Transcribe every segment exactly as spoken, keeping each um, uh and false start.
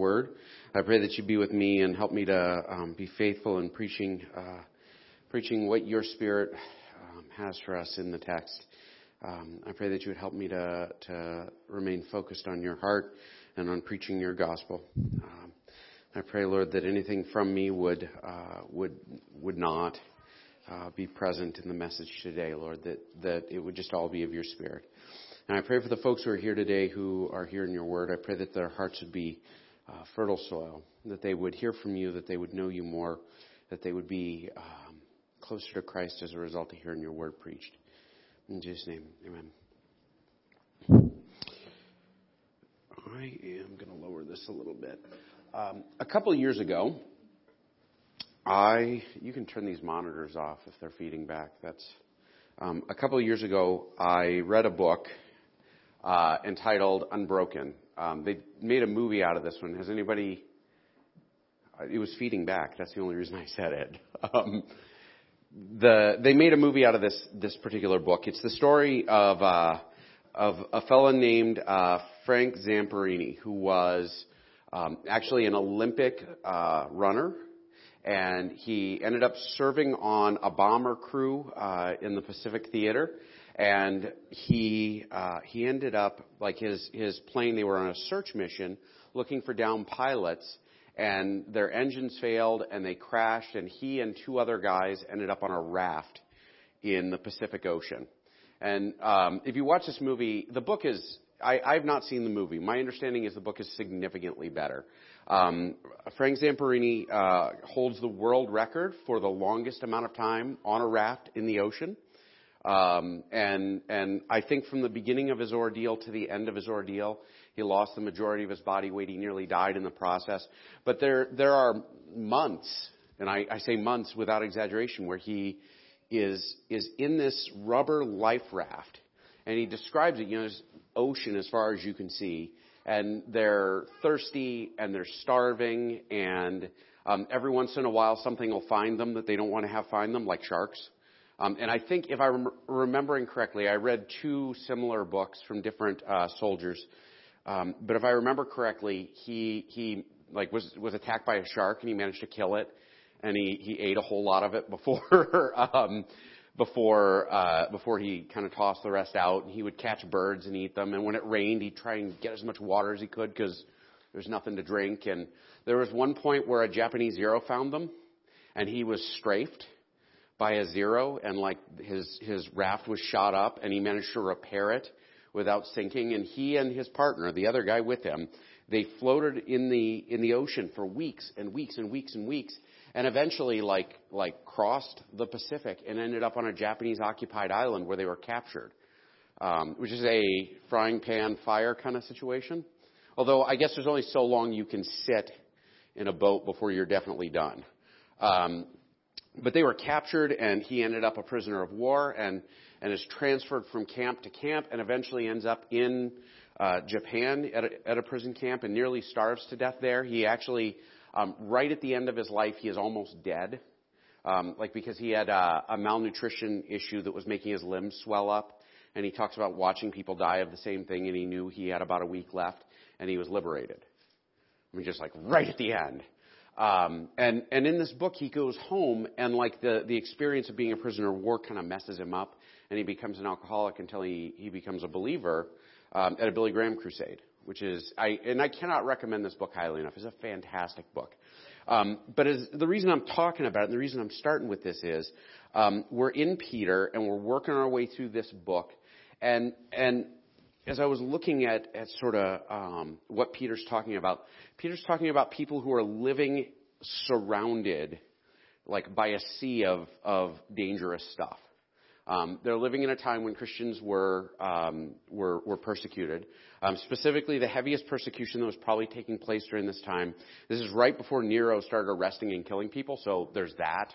word. I pray that you be with me and help me to um, be faithful in preaching uh, preaching what your Spirit um, has for us in the text. Um, I pray that you would help me to, to remain focused on your heart and on preaching your gospel. Um, I pray, Lord, that anything from me would uh, would would not uh, be present in the message today, Lord, that, that it would just all be of your Spirit. And I pray for the folks who are here today who are hearing your word. I pray that their hearts would be uh, fertile soil, that they would hear from you, that they would know you more, that they would be um, closer to Christ as a result of hearing your word preached. In Jesus' name, amen. I am going to lower this a little bit. Um, a couple of years ago, I... You can turn these monitors off if they're feeding back. That's um, a couple of years ago, I read a book Uh, entitled Unbroken. Um, they made a movie out of this one. Has anybody? It was feeding back. That's the only reason I said it. Um, the they made a movie out of this this particular book. It's the story of uh, of a fellow named uh, Frank Zamperini, who was um, actually an Olympic uh, runner, and he ended up serving on a bomber crew uh, in the Pacific Theater. And he uh, he ended up, like his, his plane, they were on a search mission looking for downed pilots, and their engines failed, and they crashed, and he and two other guys ended up on a raft in the Pacific Ocean. And um, if you watch this movie, the book is, I, I've not seen the movie. My understanding is the book is significantly better. Um, Frank Zamperini uh, holds the world record for the longest amount of time on a raft in the ocean. Um, and, and I think from the beginning of his ordeal to the end of his ordeal, he lost the majority of his body weight. He nearly died in the process. But there, there are months, and I, I say months without exaggeration, where he is, is in this rubber life raft, and he describes it, you know, as ocean as far as you can see, and they're thirsty and they're starving, and, um, every once in a while something will find them that they don't want to have find them, like sharks. Um, and I think, if I'm rem- remembering correctly, I read two similar books from different uh, soldiers. Um, but if I remember correctly, he he like was was attacked by a shark, and he managed to kill it, and he, he ate a whole lot of it before um, before uh, before he kind of tossed the rest out. And he would catch birds and eat them. And when it rained, he'd try and get as much water as he could because there was nothing to drink. And there was one point where a Japanese hero found them, and he was strafed by a zero, and like his his raft was shot up, and he managed to repair it without sinking. And he and his partner, the other guy with him, they floated in the in the ocean for weeks and weeks and weeks and weeks, and eventually like like crossed the Pacific and ended up on a Japanese occupied island where they were captured, um, which is a frying pan fire kind of situation. Although I guess there's only so long you can sit in a boat before you're definitely done. Um, But they were captured, and he ended up a prisoner of war, and, and is transferred from camp to camp, and eventually ends up in uh, Japan at a, at a prison camp, and nearly starves to death there. He actually, um, right at the end of his life, he is almost dead, um, like because he had a, a malnutrition issue that was making his limbs swell up, and he talks about watching people die of the same thing, and he knew he had about a week left, and he was liberated. I mean, just like right at the end. Um, and, and in this book, he goes home, and like the, the experience of being a prisoner of war kind of messes him up, and he becomes an alcoholic until he, he becomes a believer, um, at a Billy Graham crusade, which is, I, and I cannot recommend this book highly enough. It's a fantastic book. Um, but as, the reason I'm talking about it, and the reason I'm starting with this is, um, we're in Peter, and we're working our way through this book, and, and, as I was looking at, at sort of um, what Peter's talking about, Peter's talking about people who are living surrounded, like, by a sea of, of dangerous stuff. Um, they're living in a time when Christians were um, were, were persecuted. Um, specifically, the heaviest persecution that was probably taking place during this time. This is right before Nero started arresting and killing people, so there's that.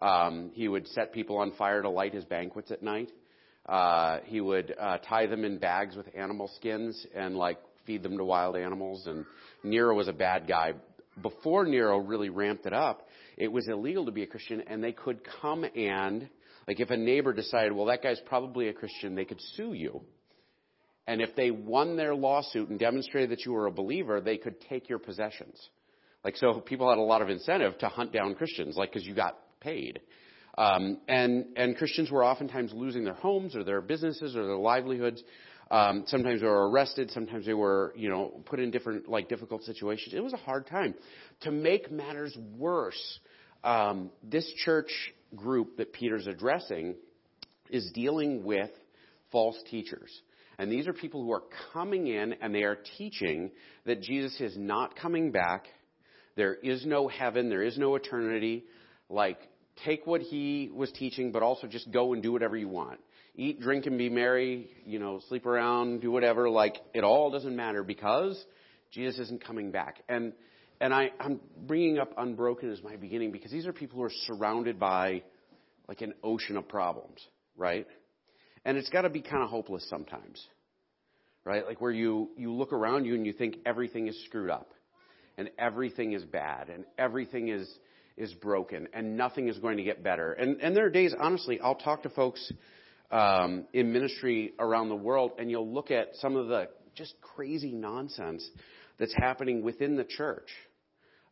Um, he would set people on fire to light his banquets at night. Uh, he would, uh, tie them in bags with animal skins and like feed them to wild animals. And Nero was a bad guy. Before Nero really ramped it up, it was illegal to be a Christian, and they could come and, like, if a neighbor decided, well, that guy's probably a Christian, they could sue you And if they won their lawsuit and demonstrated that you were a believer, they could take your possessions. Like, so people had a lot of incentive to hunt down Christians, like, because you got paid. Um, and, and Christians were oftentimes losing their homes or their businesses or their livelihoods. Um, sometimes they were arrested. Sometimes they were, you know, put in different, like, difficult situations. It was a hard time. To make matters worse, um, this church group that Peter's addressing is dealing with false teachers. And these are people who are coming in and they are teaching that Jesus is not coming back. There is no heaven. There is no eternity. Like, take what he was teaching, but also just go and do whatever you want. Eat, drink, and be merry, you know, sleep around, do whatever. Like, it all doesn't matter because Jesus isn't coming back. And and I, I'm bringing up Unbroken as my beginning because these are people who are surrounded by, like, an ocean of problems, right? And it's got to be kind of hopeless sometimes, right? Like, where you, you look around you and you think everything is screwed up and everything is bad and everything is is broken and nothing is going to get better. And and there are days, honestly, I'll talk to folks um, in ministry around the world, and you'll look at some of the just crazy nonsense that's happening within the church.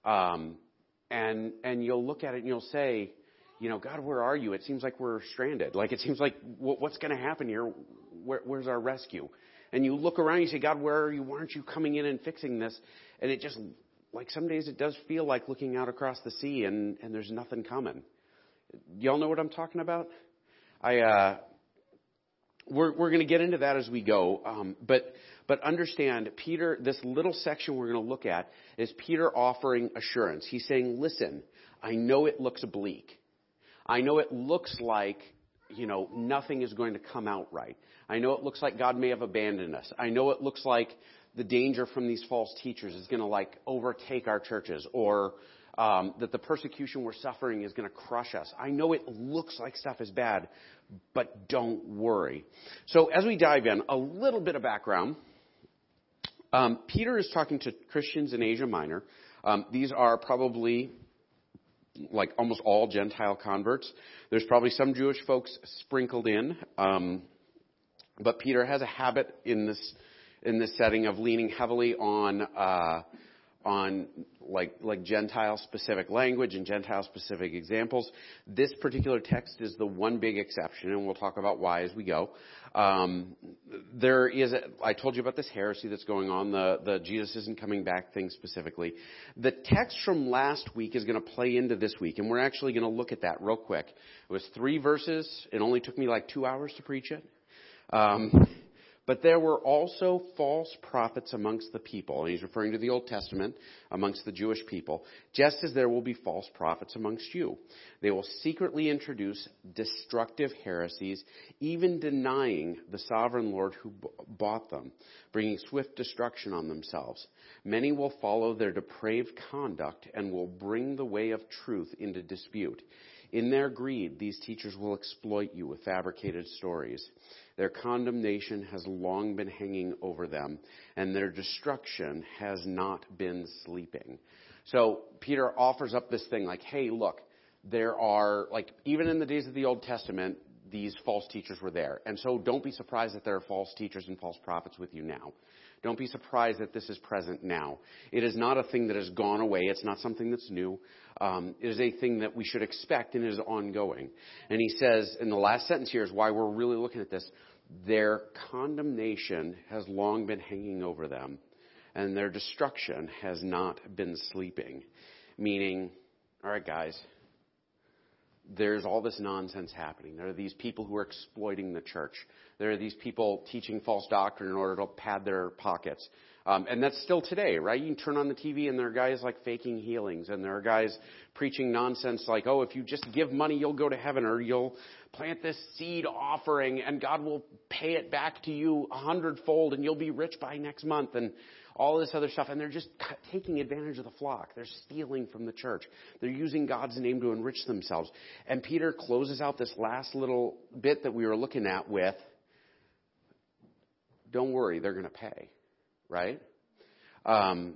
Um, and and you'll look at it and you'll say, you know, God, where are you? It seems like we're stranded. Like, it seems like w- what's going to happen here? Where, where's our rescue? And you look around and you say, God, where are you? Why aren't you coming in and fixing this? And it just, like, some days it does feel like looking out across the sea and, and there's nothing coming. Y'all know what I'm talking about? I, uh, we're, we're going to get into that as we go. Um, but, but understand, Peter, this little section we're going to look at is Peter offering assurance. He's saying, listen, I know it looks bleak. I know it looks like, you know, nothing is going to come out right. I know it looks like God may have abandoned us. I know it looks like the danger from these false teachers is going to, like, overtake our churches, or um, that the persecution we're suffering is going to crush us. I know it looks like stuff is bad, but don't worry. So as we dive in, a little bit of background. Um, Peter is talking to Christians in Asia Minor. Um, these are probably, like, almost all Gentile converts. There's probably some Jewish folks sprinkled in. Um, but Peter has a habit in this in this setting of leaning heavily on uh, on like like Gentile specific language and Gentile specific examples. This particular text is the one big exception, and we'll talk about why as we go. Um, there is a, I told you about this heresy that's going on, the the Jesus isn't coming back thing specifically. The text from last week is going to play into this week, and we're actually going to look at that real quick. It was three verses. It only took me like two hours to preach it. Um, But there were also false prophets amongst the people. And he's referring to the Old Testament, amongst the Jewish people. Just as there will be false prophets amongst you. They will secretly introduce destructive heresies, even denying the sovereign Lord who bought them, bringing swift destruction on themselves. Many will follow their depraved conduct and will bring the way of truth into dispute. In their greed, these teachers will exploit you with fabricated stories. Their condemnation has long been hanging over them, and their destruction has not been sleeping. So Peter offers up this thing like, hey, look, there are, like, even in the days of the Old Testament, these false teachers were there. And so don't be surprised that there are false teachers and false prophets with you now. Don't be surprised that this is present now. It is not a thing that has gone away. It's not something that's new. Um, it is a thing that we should expect and is ongoing. And he says, in the last sentence here is why we're really looking at this, their condemnation has long been hanging over them, and their destruction has not been sleeping. Meaning, all right, guys, there's all this nonsense happening. There are these people who are exploiting the church. There are these people teaching false doctrine in order to pad their pockets. Um, and that's still today, right? You can turn on the T V and there are guys like faking healings, and there are guys preaching nonsense like, oh, if you just give money, you'll go to heaven, or you'll plant this seed offering and God will pay it back to you a hundredfold and you'll be rich by next month, and all this other stuff. And they're just taking advantage of the flock. They're stealing from the church. They're using God's name to enrich themselves. And Peter closes out this last little bit that we were looking at with, don't worry, they're going to pay, right? Um,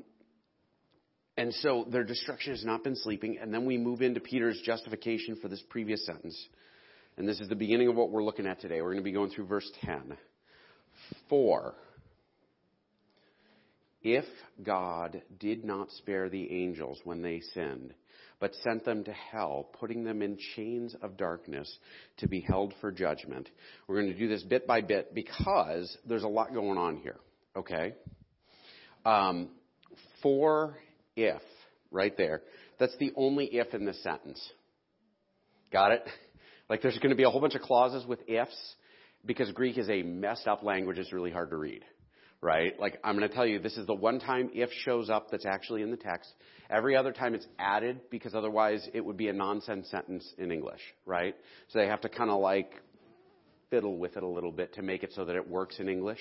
and so their destruction has not been sleeping. And then we move into Peter's justification for this previous sentence. And this is the beginning of what we're looking at today. We're going to be going through verse ten. For If God did not spare the angels when they sinned, but sent them to hell, putting them in chains of darkness to be held for judgment. We're going to do this bit by bit because there's a lot going on here, okay? Um, for if, right there, that's the only if in this sentence. Got it? Like there's going to be a whole bunch of clauses with ifs because Greek is a messed up language. It's really hard to read. Right? Like, I'm going to tell you, this is the one time if shows up that's actually in the text. Every other time it's added because otherwise it would be a nonsense sentence in English, right? So they have to kind of like fiddle with it a little bit to make it so that it works in English.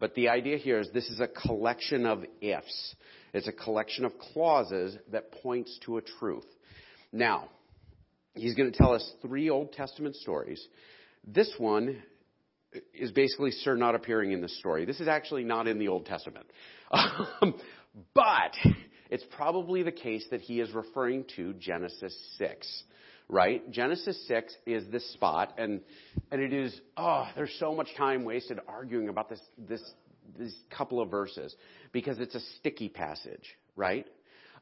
But the idea here is this is a collection of ifs. It's a collection of clauses that points to a truth. Now, he's going to tell us three Old Testament stories. This one is basically Sir not appearing in the story. This is actually not in the Old Testament. Um, but it's probably the case that he is referring to Genesis six, right? Genesis six is this spot, and and it is, oh, there's so much time wasted arguing about this this these couple of verses because it's a sticky passage, right?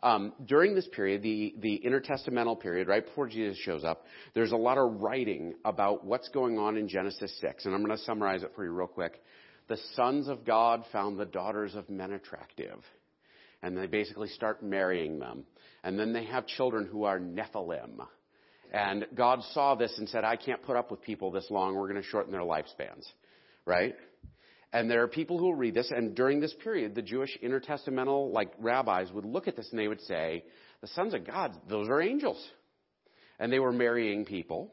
Um, during this period, the, the intertestamental period, right before Jesus shows up, there's a lot of writing about what's going on in Genesis six. And I'm going to summarize it for you real quick. The sons of God found the daughters of men attractive. And they basically start marrying them. And then they have children who are Nephilim. And God saw this and said, I can't put up with people this long. We're going to shorten their lifespans. Right? And there are people who will read this, and during this period, the Jewish intertestamental, like, rabbis would look at this, and they would say, the sons of God, those are angels. And they were marrying people,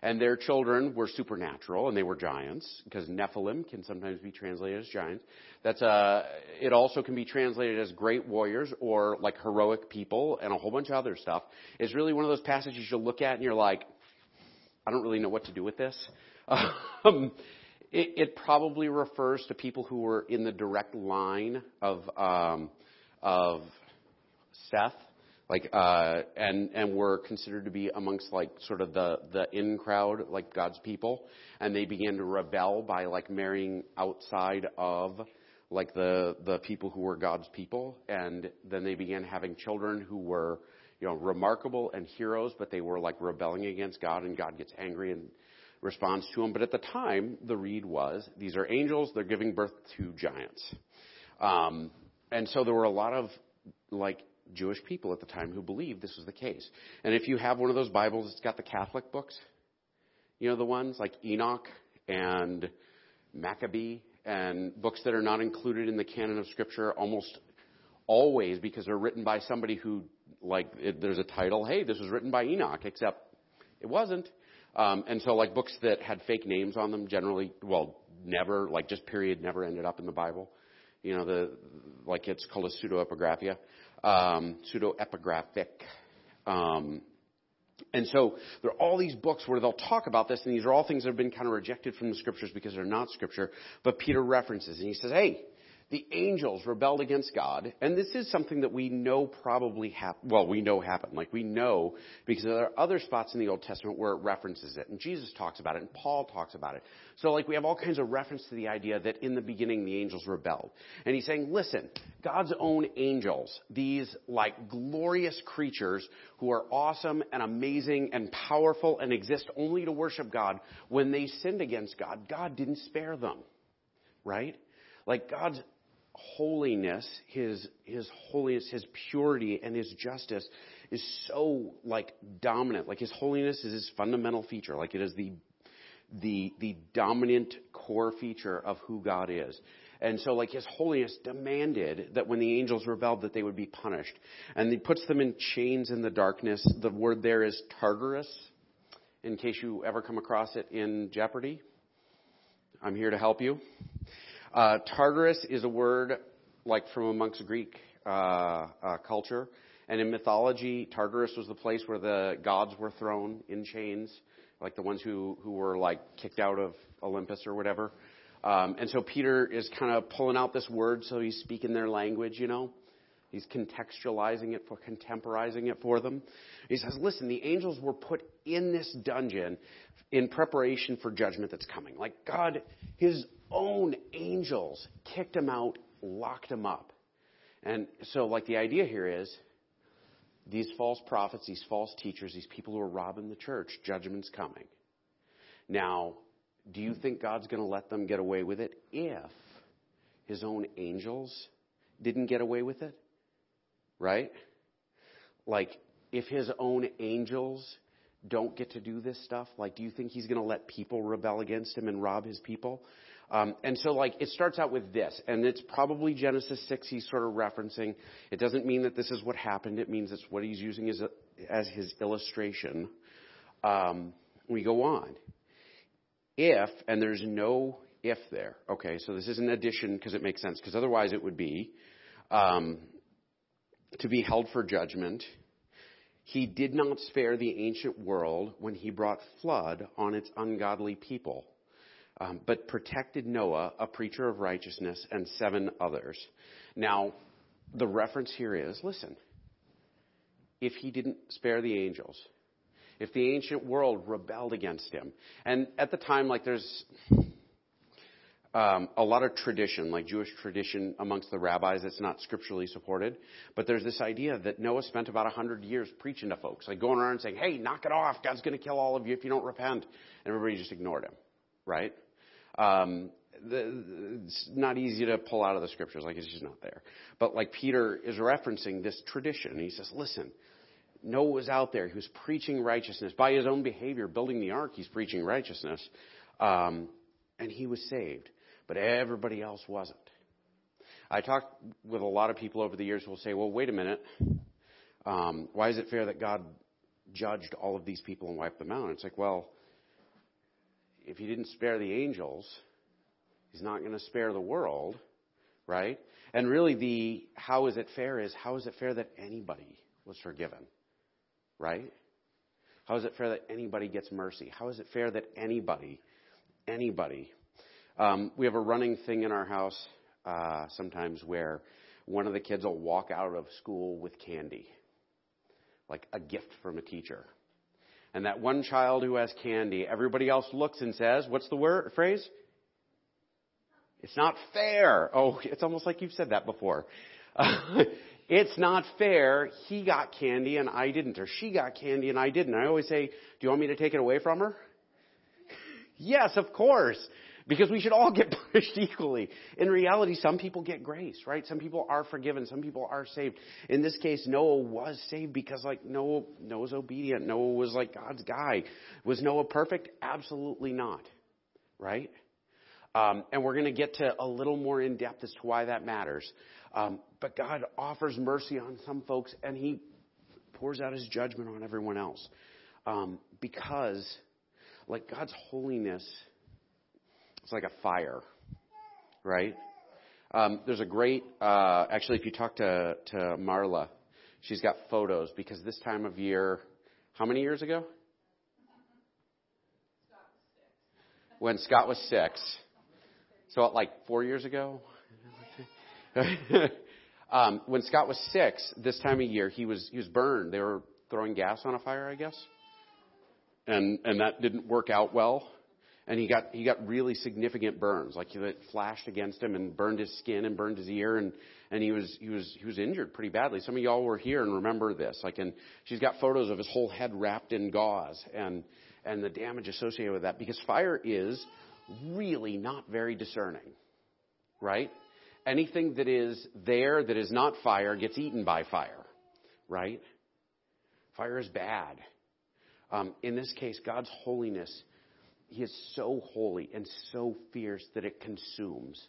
and their children were supernatural, and they were giants, because Nephilim can sometimes be translated as giants. That's a, it also can be translated as great warriors, or, like, heroic people, and a whole bunch of other stuff. It's really one of those passages you'll look at, and you're like, I don't really know what to do with this. Um... It, it probably refers to people who were in the direct line of um, of Seth, like uh, and and were considered to be amongst like sort of the the in crowd, like God's people, and they began to rebel by like marrying outside of like the the people who were God's people, and then they began having children who were, you know, remarkable and heroes, but they were like rebelling against God, and God gets angry and responds to him. But at the time, the read was, these are angels, they're giving birth to giants. Um, and so there were a lot of, like, Jewish people at the time who believed this was the case. And if you have one of those Bibles, it's got the Catholic books, you know, the ones like Enoch and Maccabee and books that are not included in the canon of Scripture almost always because they're written by somebody who, like, it, there's a title, hey, this was written by Enoch, except it wasn't. Um, and so, like, books that had fake names on them generally, well, never, like, just period, never ended up in the Bible. You know, the like, it's called a pseudo-epigraphia, um, pseudo-epigraphic. Um, and so there are all these books where they'll talk about this, and these are all things that have been kind of rejected from the Scriptures because they're not Scripture. But Peter references, and he says, hey, the angels rebelled against God, and this is something that we know probably happened. Well, we know happened. Like, we know because there are other spots in the Old Testament where it references it, and Jesus talks about it, and Paul talks about it. So, like, we have all kinds of reference to the idea that in the beginning the angels rebelled. And he's saying, listen, God's own angels, these, like, glorious creatures who are awesome and amazing and powerful and exist only to worship God, when they sinned against God, God didn't spare them, right? Like, God's holiness, his his holiness, his purity, and his justice is so, like, dominant. Like, his holiness is his fundamental feature. Like, it is the the the dominant core feature of who God is. And so, like, his holiness demanded that when the angels rebelled that they would be punished. And he puts them in chains in the darkness. The word there is Tartarus, in case you ever come across it in Jeopardy. I'm here to help you. Uh, Tartarus is a word, like, from amongst Greek uh, uh, culture. And in mythology, Tartarus was the place where the gods were thrown in chains, like the ones who, who were, like, kicked out of Olympus or whatever. Um, and so Peter is kind of pulling out this word, so he's speaking their language, you know. He's contextualizing it, for contemporizing it for them. He says, listen, the angels were put in this dungeon in preparation for judgment that's coming. Like, God, his own angels kicked him out, locked him up. And so, like, the idea here is these false prophets, these false teachers, these people who are robbing the church, judgment's coming. Now, do you think God's going to let them get away with it if his own angels didn't get away with it? Right? Like, if his own angels don't get to do this stuff, like, do you think he's going to let people rebel against him and rob his people? Um, and so, like, it starts out with this, and it's probably Genesis six he's sort of referencing. It doesn't mean that this is what happened. It means it's what he's using as, a, as his illustration. Um, we go on. If, and there's no if there. Okay, so this is an addition because it makes sense, because otherwise it would be um, to be held for judgment. He did not spare the ancient world when he brought flood on its ungodly people. Um, but protected Noah, a preacher of righteousness, and seven others. Now, the reference here is, listen, if he didn't spare the angels, if the ancient world rebelled against him, and at the time, like, there's um, a lot of tradition, like Jewish tradition amongst the rabbis that's not scripturally supported, but there's this idea that Noah spent about one hundred years preaching to folks, like going around and saying, hey, knock it off, God's going to kill all of you if you don't repent, and everybody just ignored him, right? Um, the, it's not easy to pull out of the scriptures, like it's just not there. But like Peter is referencing this tradition. He says, listen, Noah was out there. He was preaching righteousness. By his own behavior, building the ark, he's preaching righteousness. Um, and he was saved. But everybody else wasn't. I talked with a lot of people over the years who will say, well, wait a minute. Um, why is it fair that God judged all of these people and wiped them out? And it's like, well, if he didn't spare the angels, he's not going to spare the world, right? And really the how is it fair is how is it fair that anybody was forgiven, right? How is it fair that anybody gets mercy? How is it fair that anybody, anybody? Um, we have a running thing in our house uh, sometimes where one of the kids will walk out of school with candy, like a gift from a teacher. And that one child who has candy, everybody else looks and says, what's the word phrase? It's not fair. Oh, it's almost like you've said that before. Uh, it's not fair. He got candy and I didn't, or she got candy and I didn't. I always say, do you want me to take it away from her? Yes, of course. Because we should all get punished equally. In reality, some people get grace, right? Some people are forgiven. Some people are saved. In this case, Noah was saved because, like, Noah, Noah was obedient. Noah was, like, God's guy. Was Noah perfect? Absolutely not, right? Um, and we're going to get to a little more in depth as to why that matters. Um, but God offers mercy on some folks, and he pours out his judgment on everyone else. Um, because, like, God's holiness, it's like a fire, right? Um, there's a great, uh, actually, if you talk to, to Marla, she's got photos because this time of year, how many years ago? When Scott was six. So what, like four years ago? um, when Scott was six, this time of year, he was, he was burned. They were throwing gas on a fire, I guess. And, and that didn't work out well. And he got he got really significant burns, like it flashed against him and burned his skin and burned his ear, and, and he was he was he was injured pretty badly. Some of y'all were here and remember this. Like, and she's got photos of his whole head wrapped in gauze and and the damage associated with that, because fire is really not very discerning, right? Anything that is there that is not fire gets eaten by fire, right? Fire is bad. Um, in this case, God's holiness. He is so holy and so fierce that it consumes.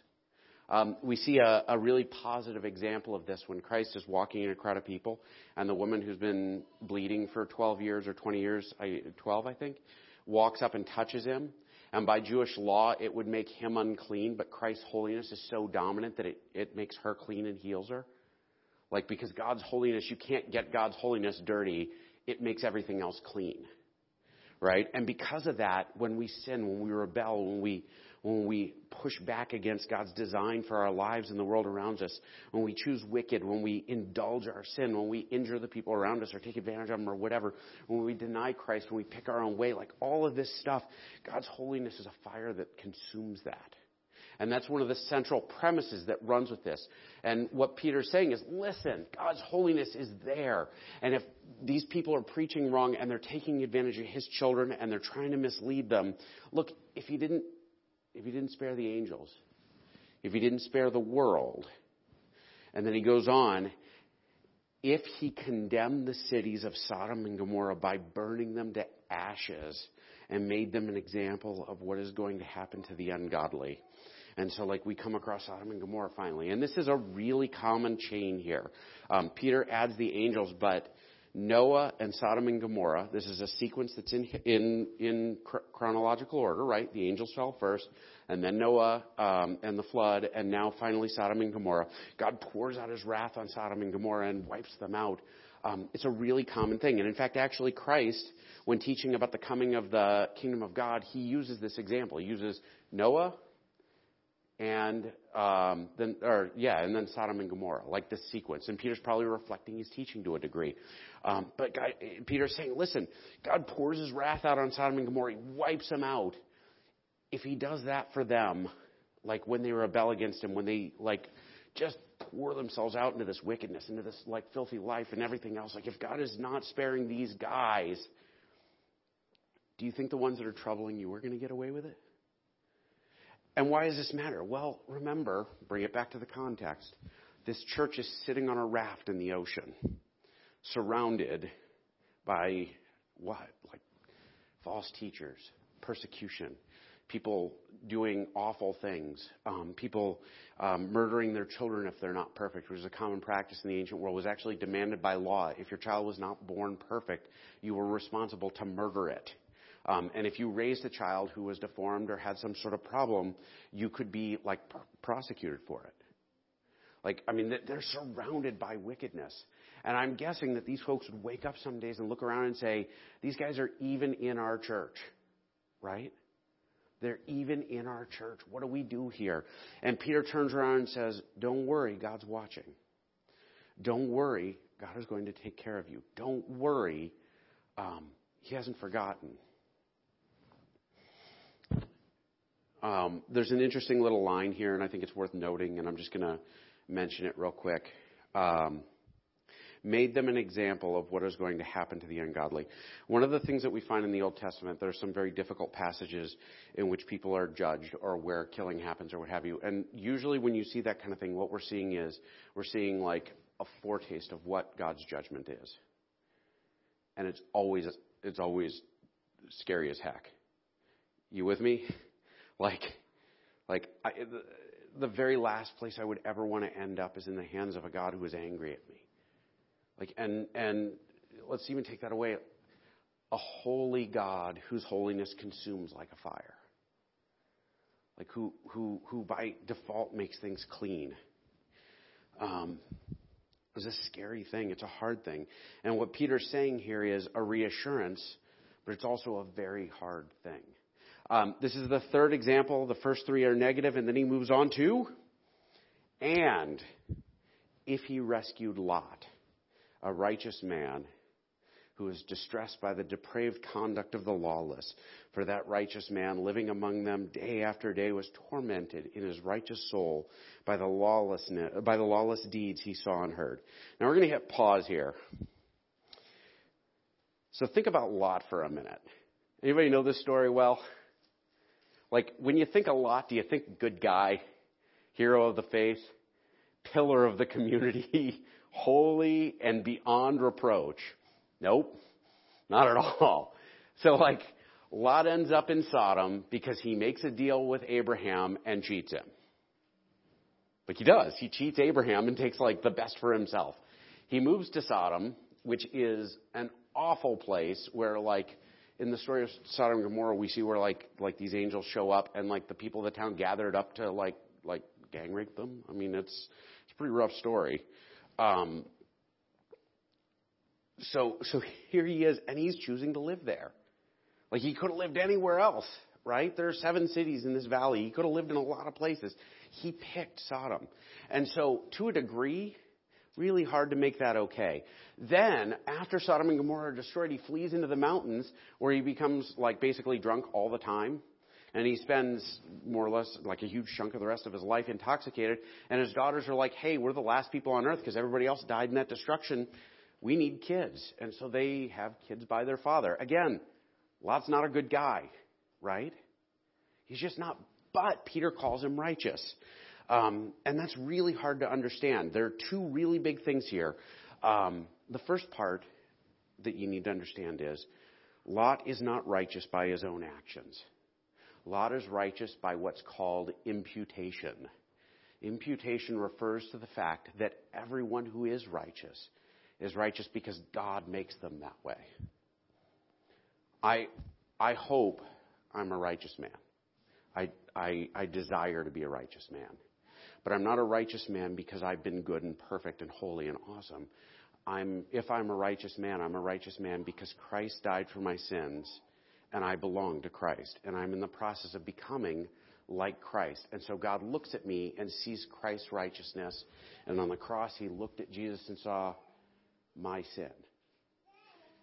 Um, we see a, a really positive example of this when Christ is walking in a crowd of people, and the woman who's been bleeding for twelve years or twenty years, twelve, I think, walks up and touches him. And by Jewish law, it would make him unclean, but Christ's holiness is so dominant that it, it makes her clean and heals her. Like, because God's holiness, you can't get God's holiness dirty. It makes everything else clean. Right? And because of that, when we sin, when we rebel, when we when we push back against God's design for our lives and the world around us, when we choose wicked, when we indulge our sin, when we injure the people around us or take advantage of them or whatever, when we deny Christ, when we pick our own way, like all of this stuff, God's holiness is a fire that consumes that. And that's one of the central premises that runs with this. And what Peter's saying is, listen, God's holiness is there. And if these people are preaching wrong and they're taking advantage of his children and they're trying to mislead them, look, if he didn't, if he didn't spare the angels, if he didn't spare the world, and then he goes on, if he condemned the cities of Sodom and Gomorrah by burning them to ashes and made them an example of what is going to happen to the ungodly. And so, like, we come across Sodom and Gomorrah finally. And this is a really common chain here. Um, Peter adds the angels, but Noah and Sodom and Gomorrah, this is a sequence that's in in, in cr- chronological order, right? The angels fell first, and then Noah um, and the flood, and now finally Sodom and Gomorrah. God pours out his wrath on Sodom and Gomorrah and wipes them out. Um, it's a really common thing. And in fact, actually, Christ, when teaching about the coming of the kingdom of God, he uses this example. He uses Noah and um, then, or yeah, and then Sodom and Gomorrah, like this sequence. And Peter's probably reflecting his teaching to a degree. Um, but God, Peter's saying, listen, God pours his wrath out on Sodom and Gomorrah. He wipes them out. If he does that for them, like when they rebel against him, when they, like, just pour themselves out into this wickedness, into this, like, filthy life and everything else. Like, if God is not sparing these guys, do you think the ones that are troubling you are going to get away with it? And why does this matter? Well, remember, bring it back to the context. This church is sitting on a raft in the ocean, surrounded by what? Like, false teachers, persecution, people doing awful things, um, people um, murdering their children if they're not perfect, which is a common practice in the ancient world, was actually demanded by law. If your child was not born perfect, you were responsible to murder it. Um, and if you raised a child who was deformed or had some sort of problem, you could be, like, pr- prosecuted for it. Like, I mean, they're surrounded by wickedness. And I'm guessing that these folks would wake up some days and look around and say, these guys are even in our church, right? They're even in our church. What do we do here? And Peter turns around and says, don't worry, God's watching. Don't worry, God is going to take care of you. Don't worry, um, he hasn't forgotten. Um, there's an interesting little line here, and I think it's worth noting, and I'm just going to mention it real quick. Um, made them an example of what is going to happen to the ungodly. One of the things that we find in the Old Testament, there are some very difficult passages in which people are judged or where killing happens or what have you. And usually when you see that kind of thing, what we're seeing is we're seeing like a foretaste of what God's judgment is. And it's always, it's always scary as heck. You with me? Like, like I, the, the very last place I would ever want to end up is in the hands of a God who is angry at me. Like, and and let's even take that away. A holy God whose holiness consumes like a fire. Like who who who by default makes things clean. Um, it's a scary thing. It's a hard thing. And what Peter's saying here is a reassurance, but it's also a very hard thing. Um, this is the third example. The first three are negative, and then he moves on to, and if he rescued Lot, a righteous man who is distressed by the depraved conduct of the lawless. For that righteous man living among them day after day was tormented in his righteous soul by the lawlessness, by the lawless deeds he saw and heard. Now we're going to hit pause here. So think about Lot for a minute. Anybody know this story well? Like, when you think of Lot, do you think good guy, hero of the faith, pillar of the community, holy and beyond reproach? Nope, not at all. So, like, Lot ends up in Sodom because he makes a deal with Abraham and cheats him. Like, he does. He cheats Abraham and takes, like, the best for himself. He moves to Sodom, which is an awful place where, like, in the story of Sodom and Gomorrah, we see where, like, like these angels show up and, like, the people of the town gathered up to, like, like gang rape them. I mean, it's, it's a pretty rough story. Um, so, so here he is, and he's choosing to live there. Like, he could have lived anywhere else, right? There are seven cities in this valley. He could have lived in a lot of places. He picked Sodom. And so, to a degree, really hard to make that okay. Then, after Sodom and Gomorrah are destroyed, he flees into the mountains where he becomes, like, basically drunk all the time. and he spends more or less like a huge chunk of the rest of his life intoxicated, and his daughters are like, hey, we're the last people on earth because everybody else died in that destruction. We need kids. And so they have kids by their father. Again, Lot's not a good guy, right? He's just not, but Peter calls him righteous. Um, and that's really hard to understand. There are two really big things here. Um, the first part that you need to understand is Lot is not righteous by his own actions. Lot is righteous by what's called imputation. Imputation refers to the fact that everyone who is righteous is righteous because God makes them that way. I I hope I'm a righteous man. I, I, I desire to be a righteous man. But I'm not a righteous man because I've been good and perfect and holy and awesome. I'm, if I'm a righteous man, I'm a righteous man because Christ died for my sins, and I belong to Christ, and I'm in the process of becoming like Christ. And so God looks at me and sees Christ's righteousness, and on the cross he looked at Jesus and saw my sin.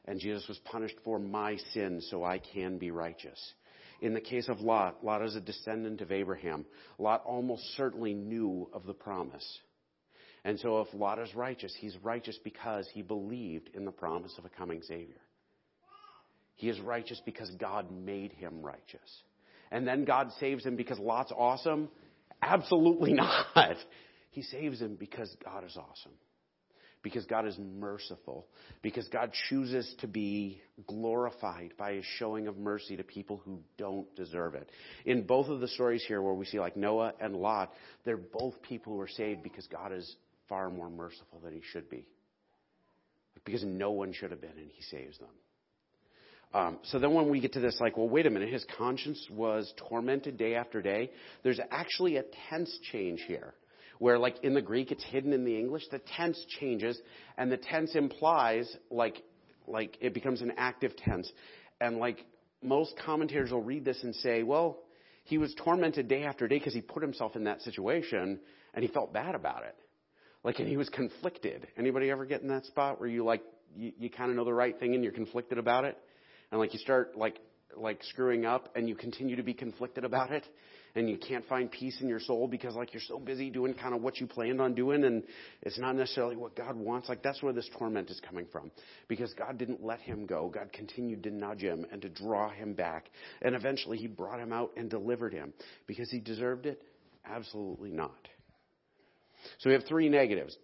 And Jesus was punished for my sin so I can be righteous. In the case of Lot, Lot is a descendant of Abraham. Lot almost certainly knew of the promise. And so if Lot is righteous, he's righteous because he believed in the promise of a coming Savior. He is righteous because God made him righteous. And then God saves him because Lot's awesome? Absolutely not. He saves him because God is awesome. Because God is merciful. Because God chooses to be glorified by his showing of mercy to people who don't deserve it. In both of the stories here where we see like Noah and Lot, they're both people who are saved because God is far more merciful than he should be. Because no one should have been, and he saves them. Um, so then when we get to this, like, well, wait a minute, his conscience was tormented day after day. There's actually a tense change here where, like, in the Greek, it's hidden in the English. The tense changes, and the tense implies, like, like it becomes an active tense. And, like, most commentators will read this and say, well, he was tormented day after day because he put himself in that situation, and he felt bad about it. Like, and he was conflicted. Anybody ever get in that spot where you, like, you, you kind of know the right thing and you're conflicted about it? And, like, you start, like, like screwing up, and you continue to be conflicted about it, and you can't find peace in your soul because, like, you're so busy doing kind of what you planned on doing, and it's not necessarily what God wants. Like, that's where this torment is coming from, because God didn't let him go. God continued to nudge him and to draw him back, and eventually he brought him out and delivered him. Because he deserved it? Absolutely not. So we have three negatives.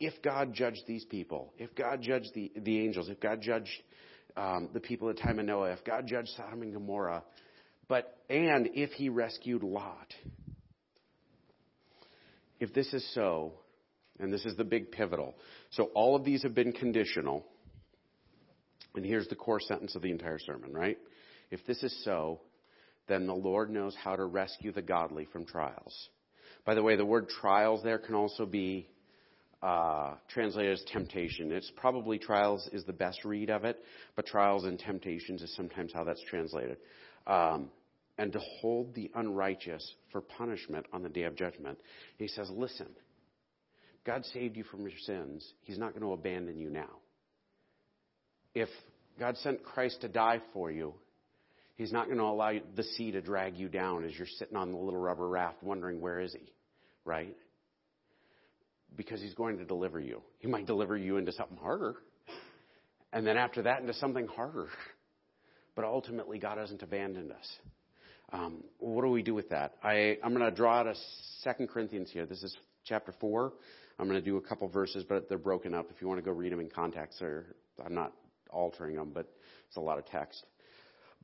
If God judged these people, if God judged the, the angels, if God judged Um, the people at the time of Noah, if God judged Sodom and Gomorrah, but and if he rescued Lot. If this is so, and this is the big pivotal, so all of these have been conditional, and here's the core sentence of the entire sermon, right? If this is so, then the Lord knows how to rescue the godly from trials. By the way, the word trials there can also be Uh, translated as temptation. It's probably trials is the best read of it, but trials and temptations is sometimes how that's translated. Um, and to hold the unrighteous for punishment on the day of judgment. He says, listen, God saved you from your sins. He's not going to abandon you now. If God sent Christ to die for you, he's not going to allow the sea to drag you down as you're sitting on the little rubber raft wondering, where is he, right? Because he's going to deliver you. He might deliver you into something harder. And then after that, into something harder. But ultimately, God hasn't abandoned us. Um, what do we do with that? I, I'm going to draw out a Second Corinthians here. This is chapter four. I'm going to do a couple verses, but they're broken up. If you want to go read them in context, or I'm not altering them, but it's a lot of text.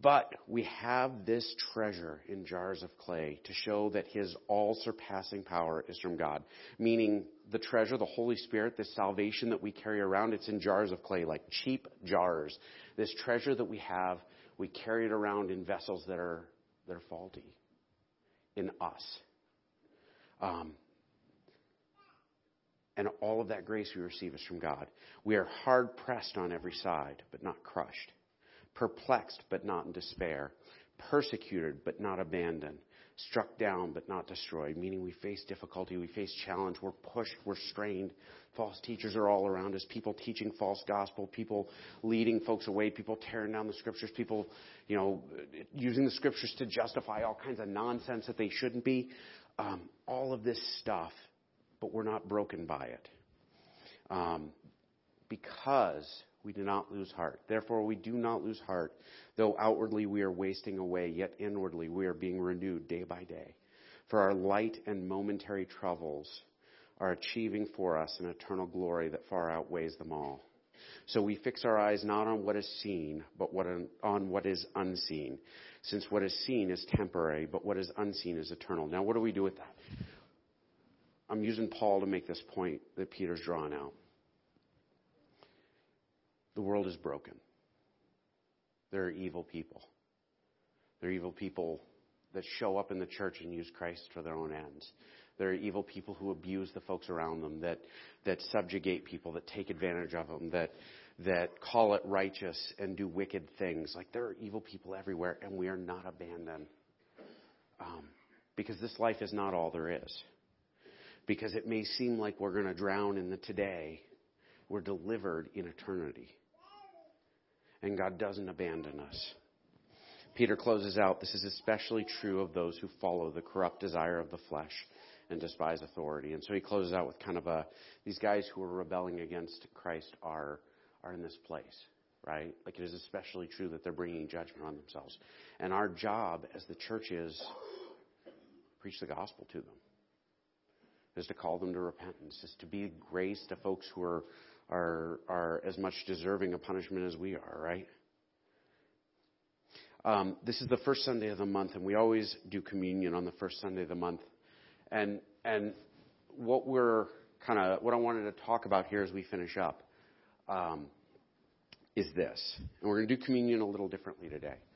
But we have this treasure in jars of clay to show that his all-surpassing power is from God. Meaning the treasure, the Holy Spirit, this salvation that we carry around, it's in jars of clay, like cheap jars. This treasure that we have, we carry it around in vessels that are, that are faulty, in us. Um, and all of that grace we receive is from God. We are hard-pressed on every side, but not crushed. Perplexed, but not in despair. Persecuted, but not abandoned. struck down but not destroyed, meaning we face difficulty, we face challenge, we're pushed, we're strained. False teachers are all around us, people teaching false gospel, people leading folks away, people tearing down the scriptures, people, you know, using the scriptures to justify all kinds of nonsense that they shouldn't be. Um, all of this stuff, but we're not broken by it. Um, because we do not lose heart. Therefore, we do not lose heart, though outwardly we are wasting away, yet inwardly we are being renewed day by day. For our light and momentary troubles are achieving for us an eternal glory that far outweighs them all. So we fix our eyes not on what is seen, but what on, on what is unseen. Since what is seen is temporary, but what is unseen is eternal. Now, what do we do with that? I'm using Paul to make this point that Peter's drawing out. The world is broken. There are evil people. There are evil people that show up in the church and use Christ for their own ends. There are evil people who abuse the folks around them, that that subjugate people, that take advantage of them, that that call it righteous and do wicked things. Like, there are evil people everywhere, and we are not abandoned. Um, because this life is not all there is. Because it may seem like we're going to drown in the today, we're delivered in eternity. And God doesn't abandon us. Peter closes out, this is especially true of those who follow the corrupt desire of the flesh and despise authority. And so he closes out with kind of a, these guys who are rebelling against Christ are are in this place, right? Like, it is especially true that they're bringing judgment on themselves. And our job as the church is preach the gospel to them, is to call them to repentance, is to be grace to folks who are Are, are as much deserving of punishment as we are, right? Um, this is the first Sunday of the month, and we always do communion on the first Sunday of the month. And and what we're kind of what I wanted to talk about here as we finish up um, is this, and we're going to do communion a little differently today.